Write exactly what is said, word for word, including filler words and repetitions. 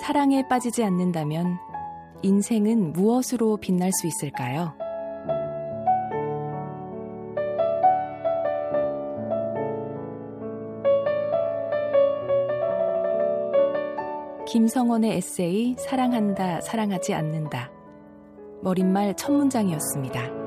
사랑에 빠지지 않는다면 인생은 무엇으로 빛날 수 있을까요? 김성원의 에세이 사랑한다, 사랑하지 않는다. 머릿말 첫 문장이었습니다.